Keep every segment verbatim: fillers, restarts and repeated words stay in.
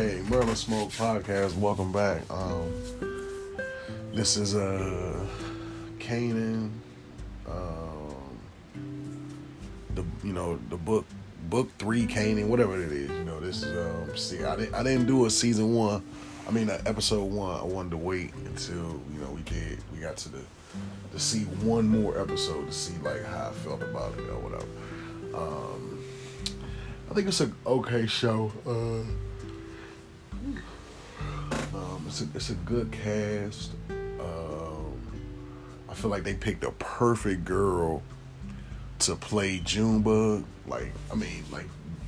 Hey, Merlin Smoke Podcast, welcome back. Um, this is uh, Kanan. Um, the you know the book book three Kanan, whatever it is. You know this is um. See, I didn't I didn't do a season one. I mean, episode one. I wanted to wait until you know we did. We got to the to see one more episode to see like how I felt about it or whatever. Um, I think it's an okay show. Uh, Um, it's a, it's a good cast. Um, I feel like they picked a perfect girl to play Junebug. Like, I mean, like,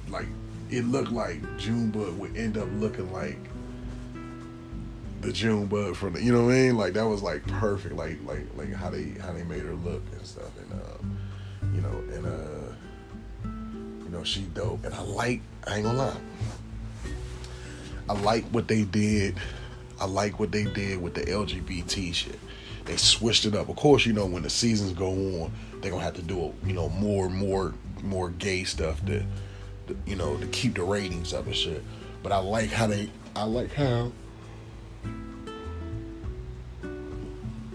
like it looked like Junebug would end up looking like the Junebug from the, you know what I mean? Like that was like perfect. Like, like, like how they how they made her look and stuff. And um, you know, and uh, you know, she dope. And I like. I ain't gonna lie. I like what they did. I like what they did with the L G B T shit. They switched it up. Of course, you know, when the seasons go on, they're going to have to do, you know, more, more, more gay stuff to, to, you know, to keep the ratings up and shit. But I like how they, I like how,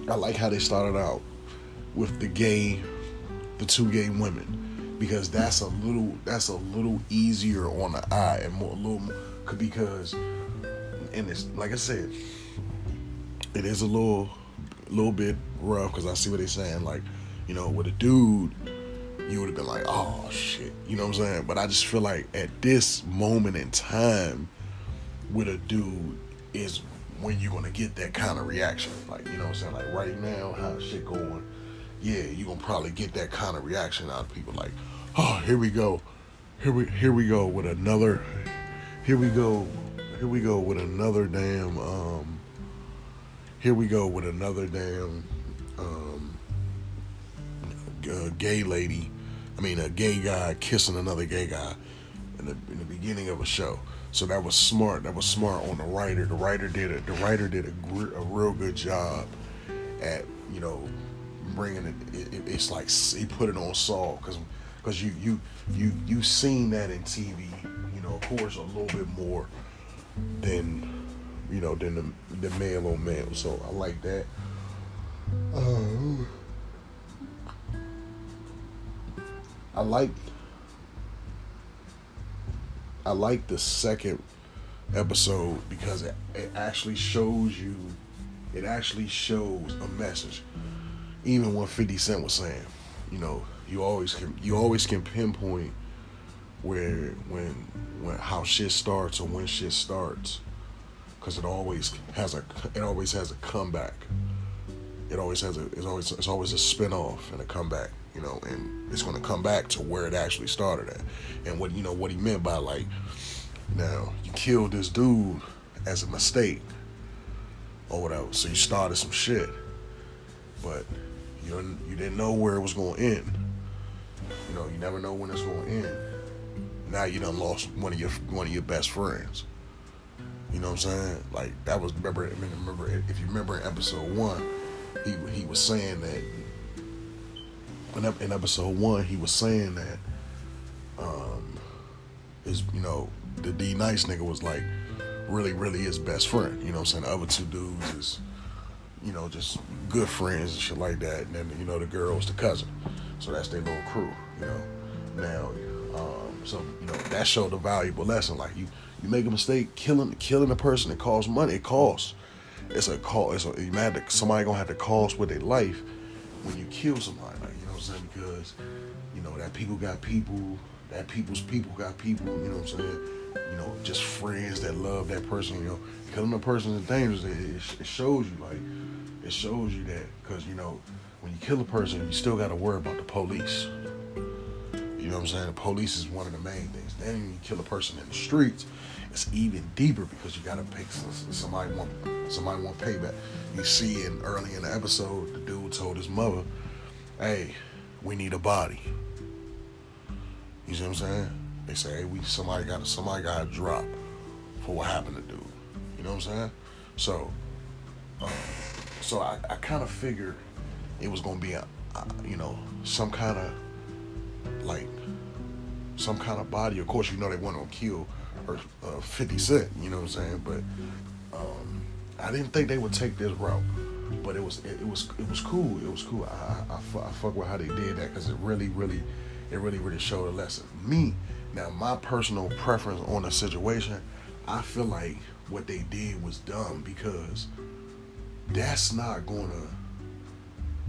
I like how they started out with the gay, the two gay women, because that's a little, that's a little easier on the eye and more, a little more. Because, and it's like I said, it is a little, little bit rough. Because I see what they're saying. Like, you know, with a dude, you would have been like, "Oh shit," you know what I'm saying. But I just feel like at this moment in time, with a dude is when you're gonna get that kind of reaction. Like, you know what I'm saying. Like right now, how shit going? Yeah, you are gonna probably get that kind of reaction out of people. Like, "Oh, here we go, here we here we go with another." Here we go, here we go with another damn, um, here we go with another damn, um, g- gay lady, I mean, a gay guy kissing another gay guy in the, in the beginning of a show. So that was smart, that was smart on the writer. The writer did it, the writer did a, a real good job at, you know, bringing it, it, it it's like, he put it on Saul, because, because you, you, you, you seen that in T V. Of course, a little bit more than you know than the, the male on male. So I like that. Um, I like I like the second episode because it, it actually shows you. It actually shows a message. Even when fifty Cent was saying, you know, you always can you always can pinpoint where when when how shit starts or when shit starts, because it always has a it always has a comeback. It always has a it's always it's always a spin-off and a comeback, you know, and it's gonna come back to where it actually started at. And what you know what he meant by like, now you killed this dude as a mistake or whatever, so you started some shit, but you didn't you didn't know where it was gonna end. You know, you never know when it's gonna end. Now you done lost one of your one of your best friends. You know what I'm saying? Like that was remember. I mean, remember if you remember in episode one, he he was saying that. In episode one, he was saying that. Um, is you know the D nice nigga was like, really really his best friend. You know what I'm saying? The other two dudes is, you know, just good friends and shit like that. And then you know the girl is the cousin, so that's their little crew. You know, now. Um, So, you know, that showed a valuable lesson. Like you, you make a mistake, killing killing a person, it costs money. It costs. It's a cost. It's a, you mad that somebody gonna have to cost with their life when you kill somebody. Like, you know what I'm saying? Because you know that people got people. That people's people got people. You know what I'm saying? You know, just friends that love that person. You know, killing a person is dangerous. It, it shows you like it shows you that because you know when you kill a person, you still got to worry about the police. You know what I'm saying? The police is one of the main things. Then when you kill a person in the streets, it's even deeper because you gotta pay somebody want somebody want payback. You see in early in the episode, the dude told his mother, "Hey, we need a body." You see what I'm saying? They say, "Hey, we somebody got somebody got a drop for what happened to dude." You know what I'm saying? So, um, so I, I kind of figured it was gonna be a, a you know some kind of like some kind of body. Of course, you know they want to kill or uh, fifty Cent, you know what I'm saying? But um, I didn't think they would take this route. But it was it, it was it was cool. It was cool. I, I, I fuck with how they did that because it really really it really really showed a lesson. Me now, my personal preference on the situation, I feel like what they did was dumb because that's not gonna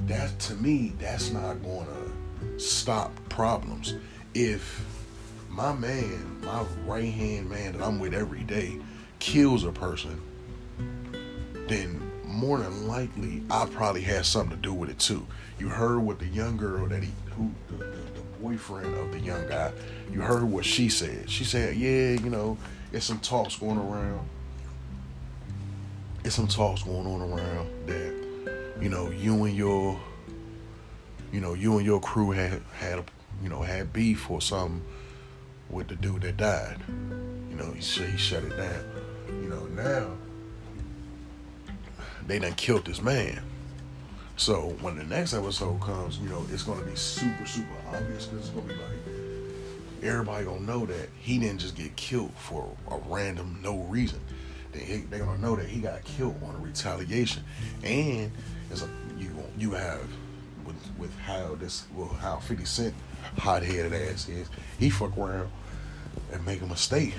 that to me that's not gonna stop problems. If my man, my right hand man that I'm with every day, kills a person, then more than likely, I probably had something to do with it too. You heard what the young girl that he, who, the, the boyfriend of the young guy, you heard what she said. She said, yeah, you know, it's some talks going around. It's some talks going on around that, you know, you and your, you know, you and your crew had, had, you know, had beef or something with the dude that died. You know, he, he shut it down. You know, now, they done killed this man. So when the next episode comes, you know, it's going to be super, super obvious because it's going to be like, everybody going to know that he didn't just get killed for a random no reason. They, they going to know that he got killed on a retaliation. And it's a, you you have, with, with how this, well, how fifty Cent hot-headed ass is, he fuck around and make a mistake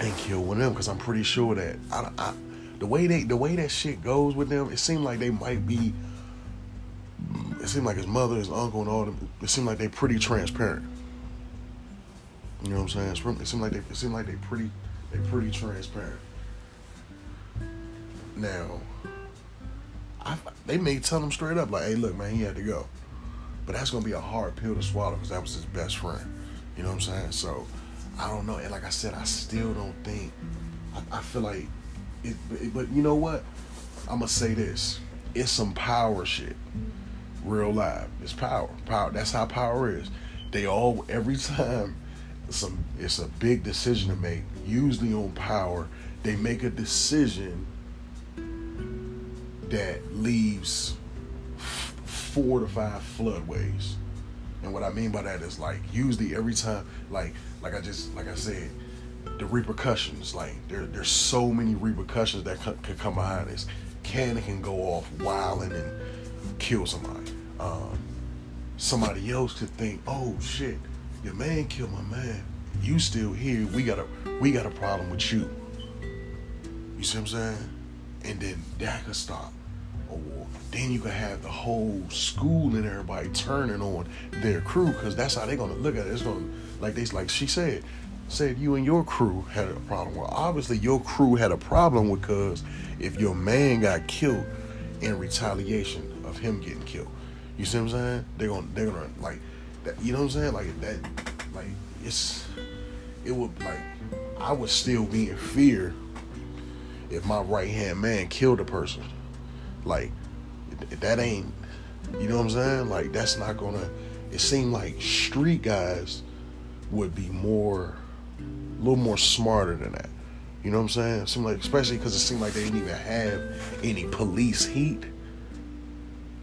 and kill one of them because I'm pretty sure that I, I The way they, the way that shit goes with them, it seemed like they might be. It seemed like his mother, his uncle, and all them. It seemed like they pretty transparent. You know what I'm saying? It seemed like they, it seemed like they pretty, they pretty transparent. Now, I, they may tell him straight up, like, "Hey, look, man, he had to go," but that's gonna be a hard pill to swallow because that was his best friend. You know what I'm saying? So, I don't know. And like I said, I still don't think. I, I feel like. It, but, but you know what? I'm going to say this. It's some power shit. Real live. It's power. Power. That's how power is. They all, every time some, it's a big decision to make, usually on power, they make a decision that leaves f- four to five floodways. And what I mean by that is like, usually every time, like, like I just, like I said, the repercussions, like there, there's so many repercussions that c- could come behind this. Kanan can go off wilding and kill somebody. Um, somebody else could think, "Oh shit, your man killed my man. You still here? We got a we got a problem with you." You see what I'm saying? And then that could stop. Or then you could have the whole school and everybody turning on their crew because that's how they're gonna look at it. It's gonna like they like she said. Said you and your crew had a problem. Well, obviously your crew had a problem because if your man got killed in retaliation of him getting killed, you see what I'm saying? They're gonna, they're gonna like, that, you know what I'm saying? Like that, like it's, it would like, I would still be in fear if my right hand man killed a person. Like that ain't, you know what I'm saying? Like that's not gonna. It seemed like street guys would be more. A little more smarter than that, you know what I'm saying? It seemed like, especially because it seemed like they didn't even have any police heat,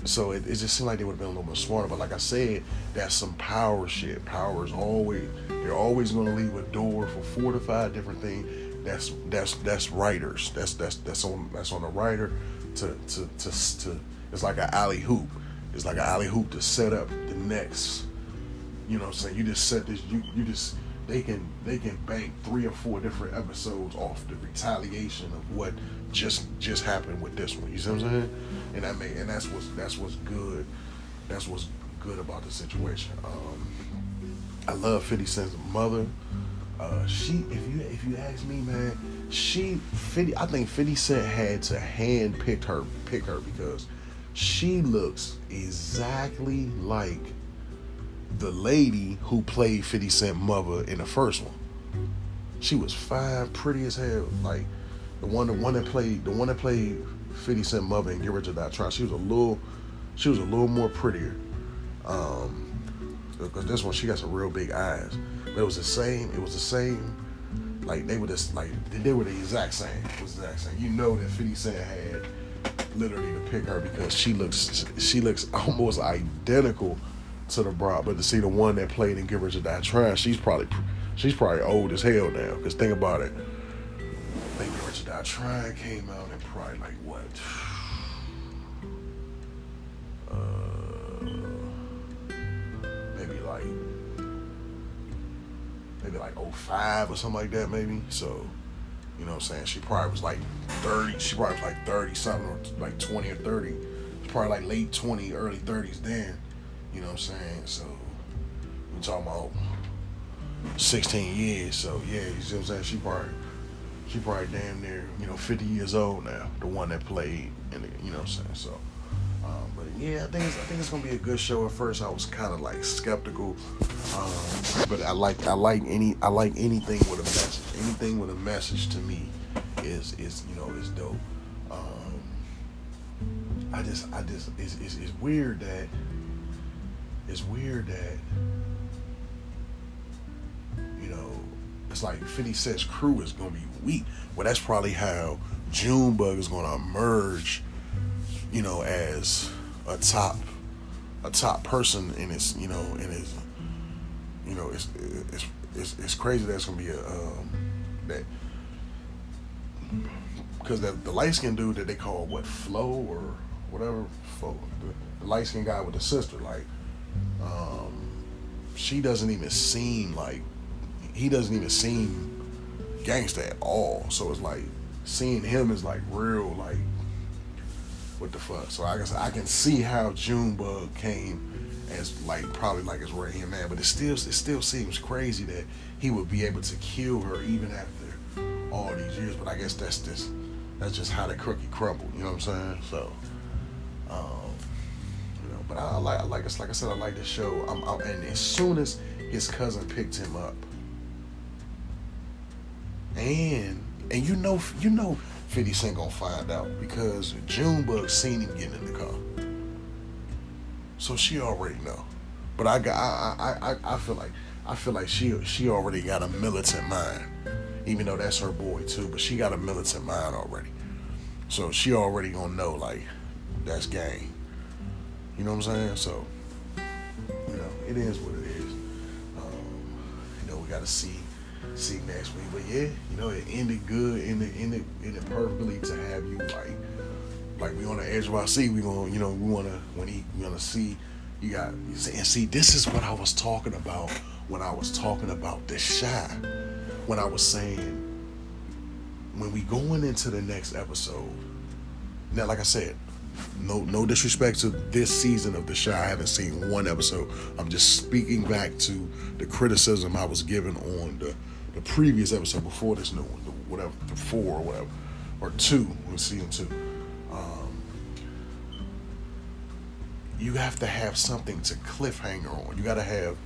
so it, it just seemed like they would have been a little more smarter. But like I said, that's some power shit. Power is always they're always going to leave a door for four to five different things. That's that's that's writers. That's that's that's on that's on the writer to to to, to it's like an alley hoop. It's like an alley hoop to set up the next. You know what I'm saying? You just set this. You you just. They can they can bank three or four different episodes off the retaliation of what just just happened with this one. You see what I'm saying? And I mean, and that's what's that's what's good. That's what's good about the situation. Um, I love fifty Cent's mother. Uh, she, if you if you ask me, man, she fifty. I think fifty Cent had to hand pick her pick her because she looks exactly like the lady who played fifty Cent's mother in the first one. She was fine, pretty as hell. Like the one, the one that played, the one that played fifty Cent's mother in Get Rich or Die Tryin'. She was a little, she was a little more prettier. Um, because this one she got some real big eyes. But it was the same. It was the same. Like they were just like they were the exact same. It was the exact same. You know that fifty Cent had literally to pick her because she looks, she looks almost identical to the broad, but to see the one that played in Get Rich or Die Tryin', she's probably She's probably old as hell now, because think about it. I think Get Rich or Die Tryin' came out in probably like what? Uh, maybe like, maybe like oh five or something like that, maybe. So, you know what I'm saying? She probably was like thirty. She probably was like thirty something, or like twenty or thirty. It's probably like late twenty, early thirties then. You know what I'm saying? So, we're talking about sixteen years. So, yeah, you see what I'm saying? She probably, she probably damn near, you know, fifty years old now. The one that played, in the, you know what I'm saying? So, um, but yeah, I think it's, I think it's gonna be a good show. At first, I was kind of like skeptical, um, but I like, I like any, I like anything with a message. Anything with a message to me is, is you know, is dope. Um, I just, I just, it's, it's, it's weird that. It's weird that, you know, it's like fifty Cent's crew is going to be weak. Well, that's probably how Junebug is going to emerge, you know, as a top, a top person in his, you know, in his, you know, it's, it's, it's, it's crazy that's going to be a, um, that, because the, the light-skinned dude that they call, what, Flo or whatever, Flo, the, the light-skinned guy with the sister, like, Um, she doesn't even seem like, he doesn't even seem gangster at all. So it's like seeing him is like real, like what the fuck. So I guess I can see how Junebug came as like probably like his right hand man, but it still it still seems crazy that he would be able to kill her even after all these years. But I guess that's just that's just how the cookie crumbled. You know what I'm saying? So. Um, But I like, I like, like I said, I like the show. I'm, I'm, and as soon as his cousin picked him up, and and you know, you know, fifty Cent gonna find out because Junebug seen him getting in the car, so she already know. But I got, I, I, I, I feel like, I feel like she, she already got a militant mind, even though that's her boy too. But she got a militant mind already, so she already gonna know like that's gang. You know what I'm saying? So, you know, it is what it is. Um, you know, we gotta see, see next week. But yeah, you know, it ended good, ended, ended, ended perfectly to have you like, like we on the edge of our seat. We gonna, you know, we wanna when he we gonna see, you got and see. This is what I was talking about when I was talking about the Shy. When I was saying, when we going into the next episode. Now, like I said. No, no disrespect to this season of The Shy. I haven't seen one episode. I'm just speaking back to the criticism I was given on the, the previous episode before this new one, the, whatever, the four or whatever, or two, or season two. Um, you have to have something to cliffhanger on. You gotta have,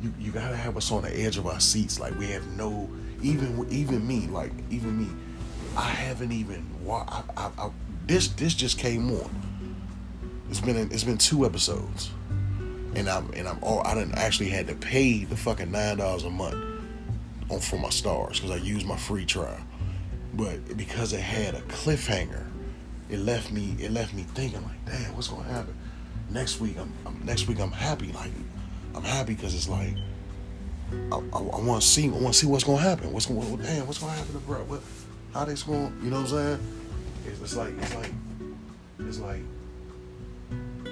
you, you gotta have us on the edge of our seats. Like we have no, even even me, like even me, I haven't even watched. I, I, I, This this just came on. It's been an, it's been two episodes, and I'm and I'm all I didn't actually had to pay the fucking nine dollars a month on for my stars because I used my free trial, but because it had a cliffhanger, it left me it left me thinking like, damn, what's gonna happen next week? I'm, I'm next week I'm happy like I'm happy because it's like I, I, I want to see I want to see what's gonna happen. What's gonna damn what's gonna happen to bro? What how they's gonna you know what I'm saying? It's like it's like it's like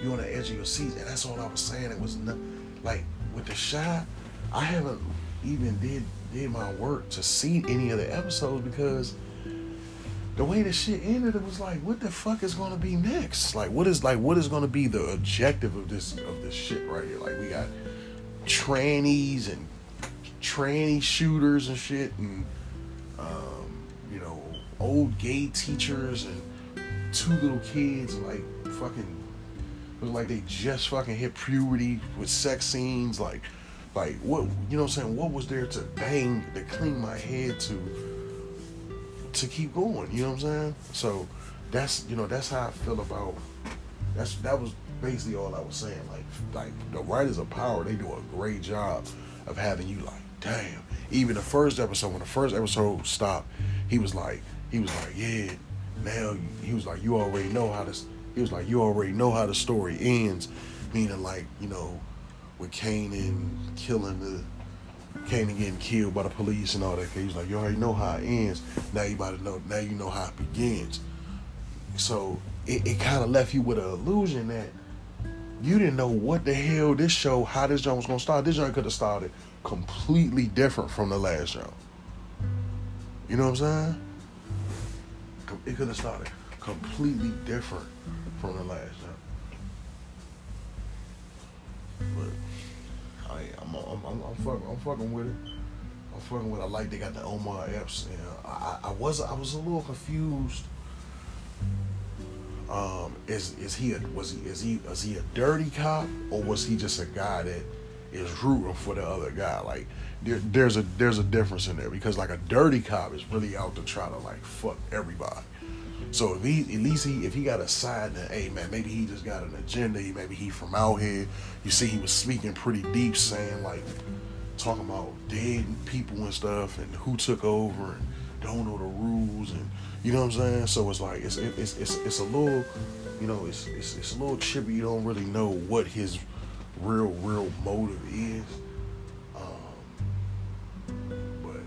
you're on the edge of your seat, and that's all I was saying. It was not, like with The Shy, I haven't even did did my work to see any of the episodes because the way the shit ended, it was like, what the fuck is gonna be next? Like what is like what is gonna be the objective of this of this shit right here? Like we got trannies and tranny shooters and shit and um, you know. Old gay teachers and two little kids like fucking it was like they just fucking hit puberty with sex scenes like like what you know what I'm saying what was there to bang to clean my head to to keep going you know what I'm saying so that's you know that's how I feel about that's that was basically all I was saying like like the writers of power they do a great job of having you like damn even the first episode when the first episode stopped he was like He was like, yeah, now, he was like, you already know how this, he was like, you already know how the story ends, meaning like, you know, with Kanan killing the, Kanan getting killed by the police and all that. He's like, you already know how it ends. Now you about to know. Now you know how it begins. So it, it kind of left you with an illusion that you didn't know what the hell this show, how this show was gonna start. This show could have started completely different from the last show. You know what I'm saying? It could have started completely different from the last show. But I, I'm, I'm, I'm, I'm, fucking, I'm fucking with it. I'm fucking with it. I like they got the Omar Epps. You know, I, I was, I was a little confused. Um, is is he a, was he is he is he a dirty cop, or was he just a guy that is rooting for the other guy? Like there, there's a there's a difference in there, because like a dirty cop is really out to try to like fuck everybody. So if he, at least he, if he got a side that, hey man, maybe he just got an agenda. Maybe he from out here. You see, he was speaking pretty deep, saying like, talking about dead people and stuff, and who took over, and don't know the rules, and you know what I'm saying. So it's like it's it's it's it's a little, you know, it's it's it's a little chippy. You don't really know what his real real motive is. Um, but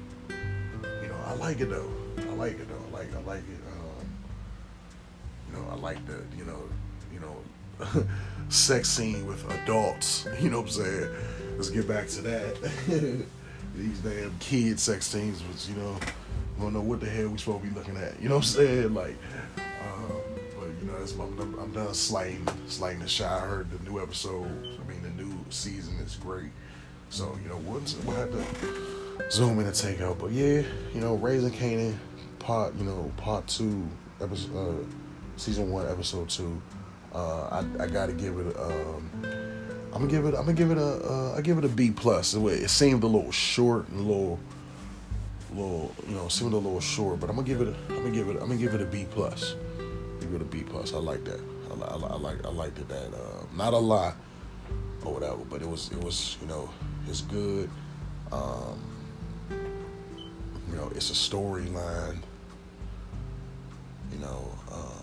you know, I like it though. I like it though. I like I like it. You know, I like the, you know, you know, sex scene with adults. You know what I'm saying? Let's get back to that. These damn kid sex scenes was, you know, I don't know what the hell we supposed to be looking at. You know what I'm saying? Like, um, but you know, that's my, I'm, I'm done slighting, slighting the shy. I heard the new episode. I mean, the new season is great. So you know, we'll, we'll have to zoom in and take out. But yeah, you know, Raising Kanan, part, you know, part two episode. Uh, Season one, episode two. Uh, I, I gotta give it. Um, I'm gonna give it. I'm gonna give it a. Uh, I give it a B plus. It, it seemed a little short and a little, little. You know, seemed a little short. But I'm gonna give it. A, I'm gonna give it. I'm gonna give it a B plus. Give it a B plus. I like that. I, I, I like. I liked it. That. Uh, not a lot or whatever. But it was. It was. You know. It's good. Um, you know. It's a storyline. You know. Um,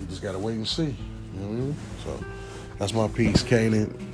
You just gotta wait and see. You know what I mean? So that's my piece, Kanan.